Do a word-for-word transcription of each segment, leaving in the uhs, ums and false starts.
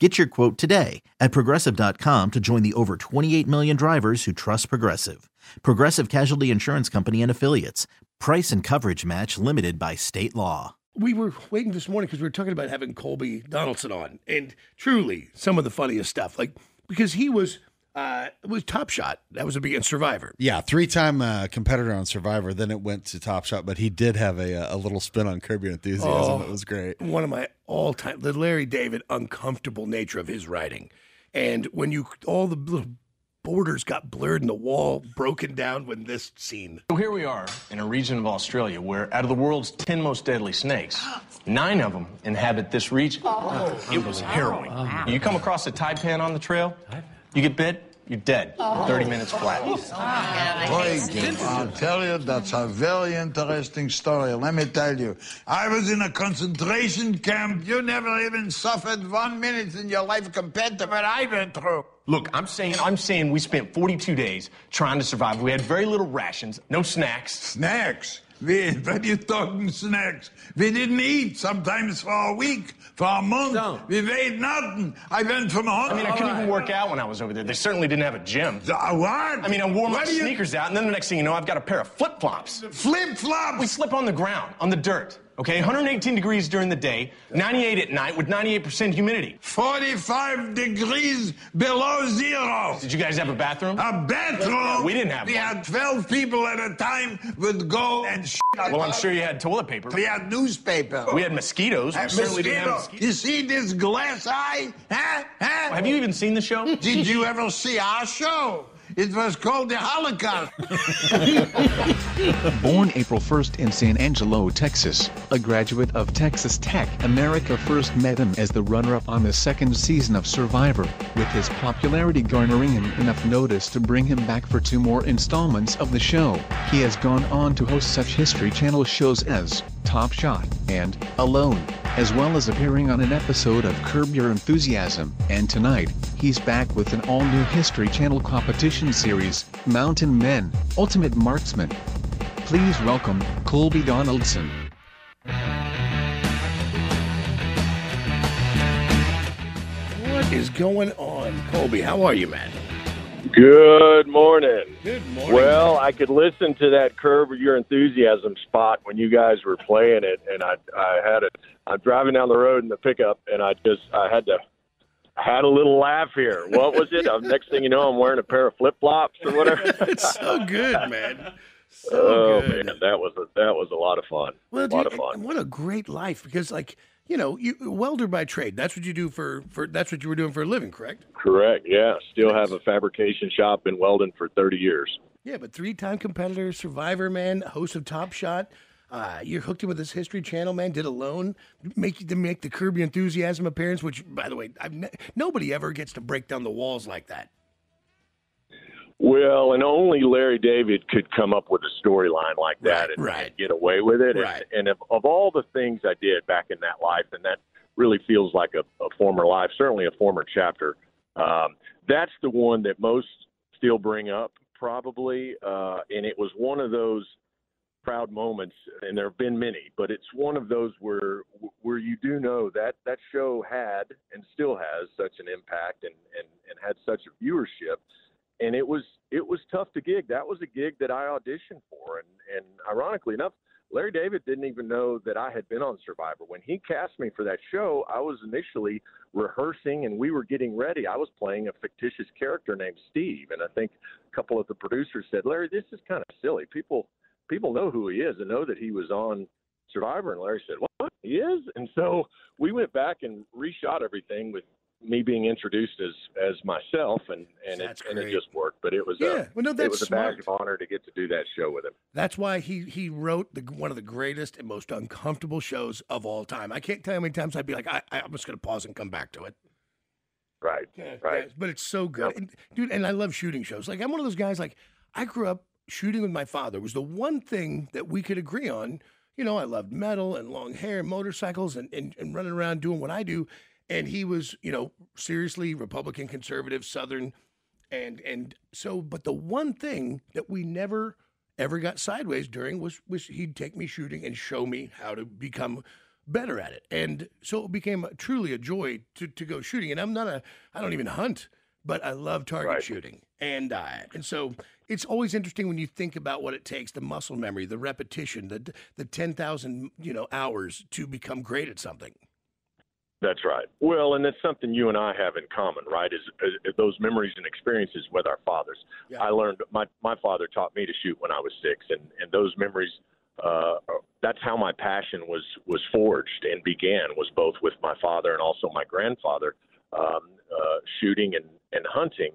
Get your quote today at Progressive dot com to join the over twenty-eight million drivers who trust Progressive. Progressive Casualty Insurance Company and Affiliates. Price and coverage match limited by state law. We were waiting this morning because we were talking about having Colby Donaldson on. And truly, some of the funniest stuff. Like, because he was, uh, was Top Shot. That was a big Survivor. Yeah, three-time uh, competitor on Survivor. Then it went to Top Shot. But he did have a, a little spin on Curb Your Enthusiasm. It oh, was great. One of my... all time, the Larry David uncomfortable nature of his writing. And when you, all the little borders got blurred and the wall broken down when this scene. So here we are in a region of Australia where out of the world's ten most deadly snakes, nine of them inhabit this region. Oh. It was harrowing. Oh, wow. You come across a taipan on the trail, you get bit, you're dead. Oh. thirty minutes flat. Oh. Oh. I'll tell you, that's a very interesting story. Let me tell you, I was in a concentration camp. You never even suffered one minute in your life compared to what I went through. Look, I'm saying, I'm saying we spent forty-two days trying to survive. We had very little rations, no snacks. Snacks? We, what are you talking snacks? We didn't eat sometimes for a week, for a month. No. We weighed nothing. I went from home. I mean, I couldn't right. even work out when I was over there. They certainly didn't have a gym. The, what? I mean, I wore my you... sneakers out, and then the next thing you know, I've got a pair of flip-flops. Flip-flops? We slip on the ground, on the dirt. Okay, one hundred eighteen degrees during the day, ninety-eight at night with ninety-eight percent humidity. forty-five degrees below zero. Did you guys have a bathroom? A bathroom? We didn't have we one. We had twelve people at a time would go and shit. Well, I'm sure you had toilet paper. We had newspaper. We had mosquitoes. And we certainly mosquito. didn't have mosquitoes. You see this glass eye? Huh? Huh? Have you even seen the show? Did you ever see our show? It was called the Holocaust. Born April first in San Angelo, Texas, a graduate of Texas Tech, America first met him as the runner-up on the second season of Survivor, with his popularity garnering him enough notice to bring him back for two more installments of the show. He has gone on to host such History Channel shows as Top Shot and Alone, as well as appearing on an episode of Curb Your Enthusiasm. And tonight, he's back with an all-new History Channel competition series, Mountain Men, Ultimate Marksman. Please welcome Colby Donaldson. What is going on, Colby? How are you, man? Good morning. Good morning. Well, I could listen to that Curb Your Enthusiasm spot when you guys were playing it, and I, I had it. I'm driving down the road in the pickup, and I just, I had to, I had a little laugh here. What was it? Next thing you know, I'm wearing a pair of flip flops or whatever. It's so good, man. So oh good. man, that was a, that was a lot of fun. Well, a dude, lot of fun. And what a great life, because like. You know, you welder by trade. That's what you do for, for. That's what you were doing for a living, correct? Correct. Yeah. Still nice. Have a fabrication shop in Weldon for thirty years. Yeah, but three-time competitor, Survivor, man, host of Top Shot. Uh, you're hooked in with this History Channel, man. Did Alone make to make the Curb Your Enthusiasm appearance? Which, by the way, I've ne- nobody ever gets to break down the walls like that. Well, and only Larry David could come up with a storyline like that right, and, right. and get away with it. Right. And, and of, of all the things I did back in that life, and that really feels like a, a former life, certainly a former chapter, um, that's the one that most still bring up probably. Uh, and it was one of those proud moments, and there have been many, but it's one of those where where you do know that that show had and still has such an impact and, and, and had such a viewership. And it was it was tough to gig. That was a gig that I auditioned for. And, and ironically enough, Larry David didn't even know that I had been on Survivor. When he cast me for that show, I was initially rehearsing and we were getting ready. I was playing a fictitious character named Steve. And I think a couple of the producers said, Larry, this is kind of silly. People people know who he is and know that he was on Survivor. And Larry said, what? He is? And so we went back and reshot everything with me being introduced as as myself, and and it, and it just worked. But it was yeah. a, well, no, that's it was a badge of honor to get to do that show with him. That's why he he wrote the one of the greatest and most uncomfortable shows of all time. I can't tell you how many times I'd be like, I, I'm just going to pause and come back to it. Right, yeah, right. Yeah, but it's so good. Yep. And, dude, and I love shooting shows. Like, I'm one of those guys, like, I grew up shooting with my father. It was the one thing that we could agree on. You know, I loved metal and long hair and motorcycles and, and, and running around doing what I do. And he was, you know, seriously Republican, conservative, Southern. And and so, but the one thing that we never, ever got sideways during was, was he'd take me shooting and show me how to become better at it. And so it became a, truly a joy to, to go shooting. And I'm not a, I don't even hunt, but I love target right. shooting. And I, and so it's always interesting when you think about what it takes, the muscle memory, the repetition, the the ten thousand, you know, hours to become great at something. That's right. Well, and that's something you and I have in common, right, is, is those memories and experiences with our fathers. Yeah. I learned my, – my father taught me to shoot when I was six, and, and those memories uh, – that's how my passion was, was forged and began, was both with my father and also my grandfather, um, uh, shooting and, and hunting.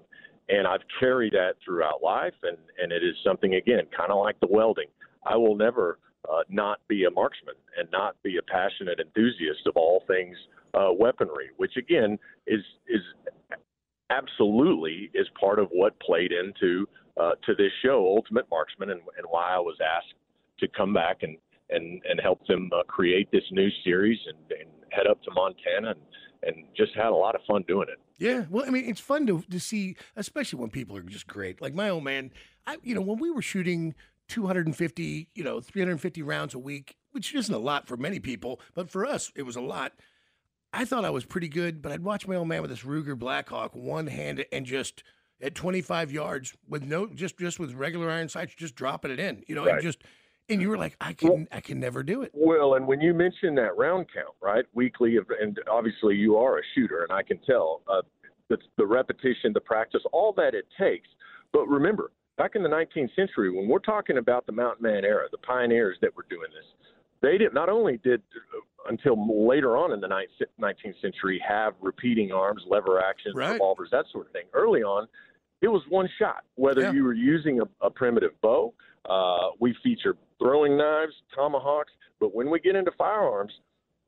And I've carried that throughout life, and, and it is something, again, kind of like the welding. I will never uh, not be a marksman and not be a passionate enthusiast of all things – Uh, weaponry, which again is is absolutely is part of what played into uh, to this show, Ultimate Marksman, and, and why I was asked to come back and and, and help them uh, create this new series and, and head up to Montana, and, and just had a lot of fun doing it. Yeah, well, I mean, it's fun to to see, especially when people are just great. Like my old man, I you know when we were shooting two hundred fifty, you know, three hundred fifty rounds a week, which isn't a lot for many people, but for us it was a lot. I thought I was pretty good, but I'd watch my old man with this Ruger Blackhawk one handed and just at twenty-five yards with no, just, just with regular iron sights, just dropping it in, you know, right. and just, and you were like, I can, well, I can never do it. Well, and when you mention that round count, right, weekly, and obviously you are a shooter, and I can tell uh, the, the repetition, the practice, all that it takes. But remember, back in the nineteenth century, when we're talking about the Mountain Man era, the pioneers that were doing this, they did not only did until later on in the nineteenth century have repeating arms, lever actions, right. revolvers, that sort of thing. Early on, it was one shot, whether yeah. you were using a, a primitive bow. Uh, we feature throwing knives, tomahawks. But when we get into firearms,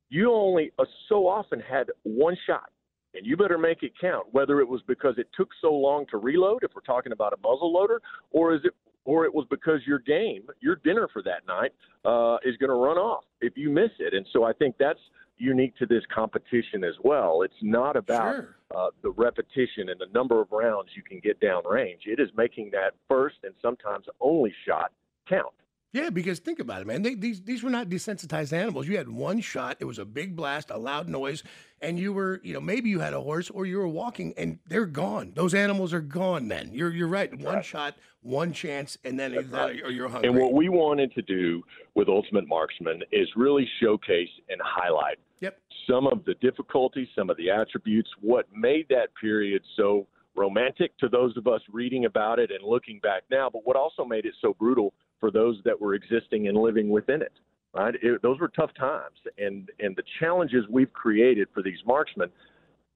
you only uh, so often had one shot. And you better make it count, whether it was because it took so long to reload, if we're talking about a muzzle loader, or is it or it was because your game, your dinner for that night, uh, is going to run off if you miss it. And so I think that's unique to this competition as well. It's not about sure. uh, the repetition and the number of rounds you can get downrange. It is making that first and sometimes only shot count. Yeah, because think about it, man. They, these these were not desensitized animals. You had one shot. It was a big blast, a loud noise, and you were, you know, maybe you had a horse or you were walking, and they're gone. Those animals are gone, man. You're you're right. One right. shot, one chance, and then either, right. or you're hungry. And what we wanted to do with Ultimate Marksman is really showcase and highlight yep. some of the difficulties, some of the attributes, what made that period so romantic to those of us reading about it and looking back now, but what also made it so brutal for those that were existing and living within it, right? It, those were tough times. And, and the challenges we've created for these marksmen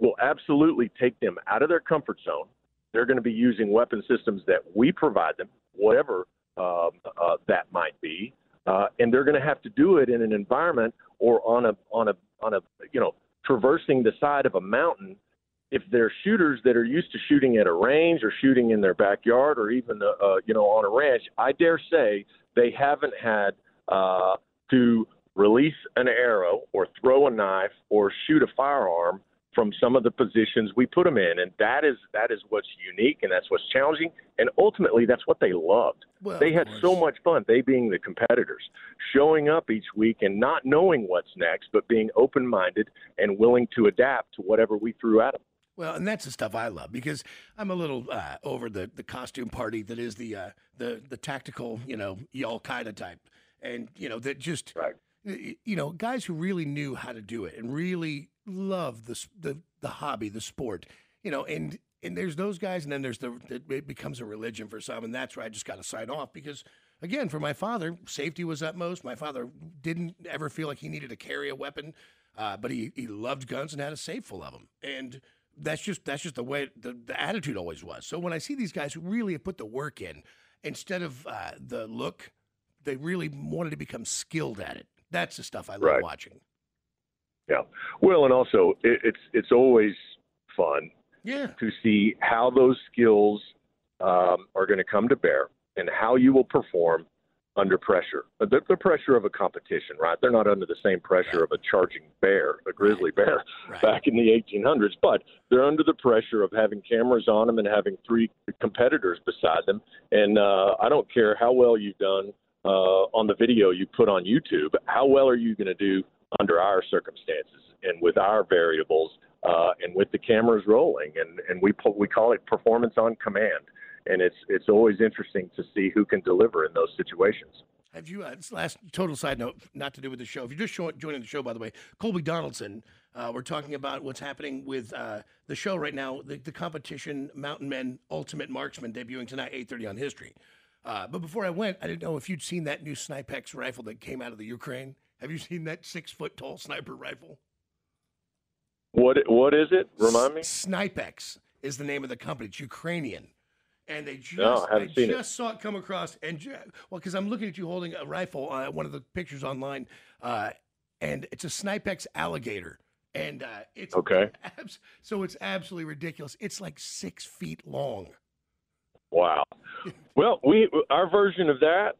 will absolutely take them out of their comfort zone. They're going to be using weapon systems that we provide them, whatever um, uh, that might be. Uh, and they're going to have to do it in an environment or on a, on a, on a, you know, traversing the side of a mountain. If they're shooters that are used to shooting at a range or shooting in their backyard or even, uh, you know, on a ranch, I dare say they haven't had uh, to release an arrow or throw a knife or shoot a firearm from some of the positions we put them in. And that is that is what's unique, and that's what's challenging. And ultimately, that's what they loved. Well, they had so much fun, they being the competitors, showing up each week and not knowing what's next, but being open-minded and willing to adapt to whatever we threw at them. Well, and that's the stuff I love, because I'm a little uh, over the, the costume party that is the uh, the the tactical, you know, Al Qaeda type. and, you know, that just, right. you know, guys who really knew how to do it and really loved the, the, the hobby, the sport, you know, and, and there's those guys, and then there's the, it becomes a religion for some, and that's where I just got to sign off because, again, for my father, safety was utmost. My father didn't ever feel like he needed to carry a weapon, uh, but he, he loved guns and had a safe full of them. And that's just that's just the way the, the attitude always was. So when I see these guys who really have put the work in, instead of uh, the look, they really wanted to become skilled at it. That's the stuff I love right. watching. Yeah. Well, and also it, it's it's always fun yeah. to see how those skills um, are going to come to bear. And how you will perform under pressure, the, the pressure of a competition, right? They're not under the same pressure right. of a charging bear, a grizzly bear right. back in the eighteen hundreds, but they're under the pressure of having cameras on them and having three competitors beside them. And uh, I don't care how well you've done uh, on the video you put on YouTube, how well are you going to do under our circumstances and with our variables uh, and with the cameras rolling? And, and we, po- we call it performance on command. And it's it's always interesting to see who can deliver in those situations. Have you, uh, last total side note, not to do with the show. If you're just show, joining the show, by the way, Colby Donaldson, uh, we're talking about what's happening with uh, the show right now, the, the competition Mountain Men Ultimate Marksman debuting tonight, eight thirty on History. Uh, but before I went, I didn't know if you'd seen that new Snipex rifle that came out of the Ukraine. Have you seen that six-foot tall sniper rifle? What What is it? Remind me? Snipex is the name of the company. It's Ukrainian. And they just, no, I, I just it. saw it come across. And well, because I'm looking at you holding a rifle on uh, one of the pictures online, uh, and it's a Snipex alligator, and uh, it's okay. Abs- so it's absolutely ridiculous. It's like six feet long. Wow. Well, we our version of that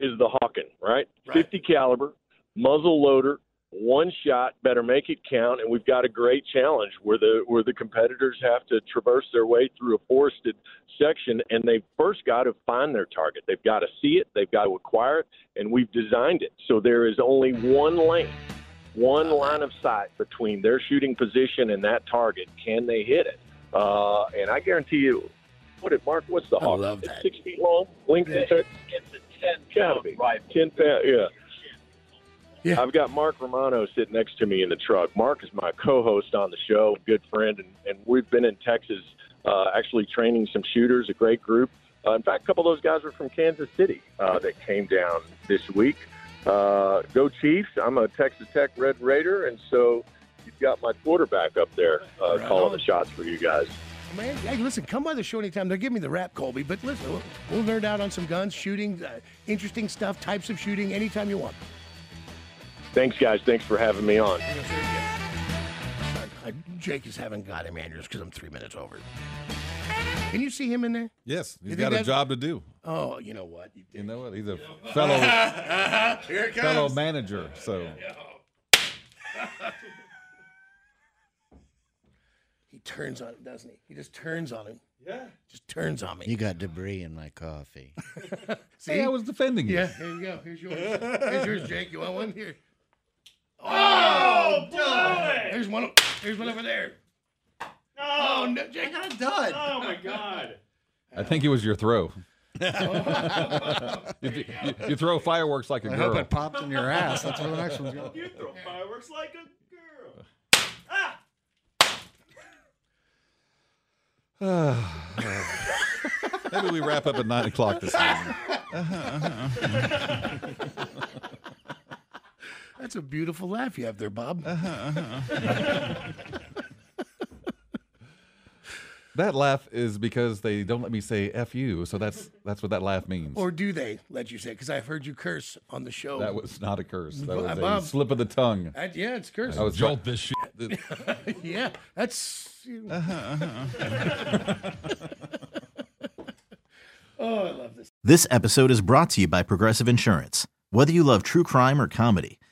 is the Hawken, right? right? fifty caliber, muzzle loader, one shot. Better make it count. And we've got a great challenge where the where the competitors have to traverse their way through a forested section, and they've first got to find their target. They've got to see it. They've got to acquire it, and we've designed it so there is only one lane, one line of sight between their shooting position and that target. Can they hit it? Uh, and I guarantee you, what did Mark? What's the hog? I love that. It's six feet long. Length yeah. It's a ten-pound rifle. ten-pound, yeah. Yeah. I've got Mark Romano sitting next to me in the truck. Mark is my co-host on the show, good friend, and, and we've been in Texas uh, actually training some shooters, a great group. Uh, in fact, a couple of those guys were from Kansas City uh, that came down this week. Uh, go Chiefs. I'm a Texas Tech Red Raider, and so you've got my quarterback up there uh, right calling on. the shots for you guys. Man, hey, listen, come by the show anytime. They'll give me the rap, Colby, but listen, we'll, we'll nerd out on some guns, shooting, uh, interesting stuff, types of shooting, anytime you want. Thanks, guys. Thanks for having me on. Jake is having God him, Andrews, because I'm three minutes over. Can you see him in there? Yes. He's got a job to do. Oh, you know what? You, you know what? He's a fellow, Here it comes. fellow manager. So He turns on it, doesn't he? He just turns on him. Yeah. Just turns on me. You got debris in my coffee. See, hey, I was defending you. Yeah, here you go. Here's yours. Here's yours, Jake. You want one? Here. Oh, oh boy! There's one, there's one over there. No. Oh, no, Jake. I got a dud. Oh, my God. I think it was your throw. you, you, you throw fireworks like a girl. I hope it popped in your ass. That's where the next one's going. You throw fireworks like a girl. Ah! Maybe we wrap up at nine o'clock this evening. Uh-huh, uh-huh, uh-huh. That's a beautiful laugh you have there, Bob. Uh-huh, uh-huh, uh-huh. That laugh is because they don't let me say F you, so that's that's what that laugh means. Or do they let you say it? Because I've heard you curse on the show. That was not a curse. That was Bob, a slip of the tongue. I, yeah, it's cursing. I was jolt this shit. Yeah, that's... Uh-huh, uh-huh. Oh, I love this. This episode is brought to you by Progressive Insurance. Whether you love true crime or comedy,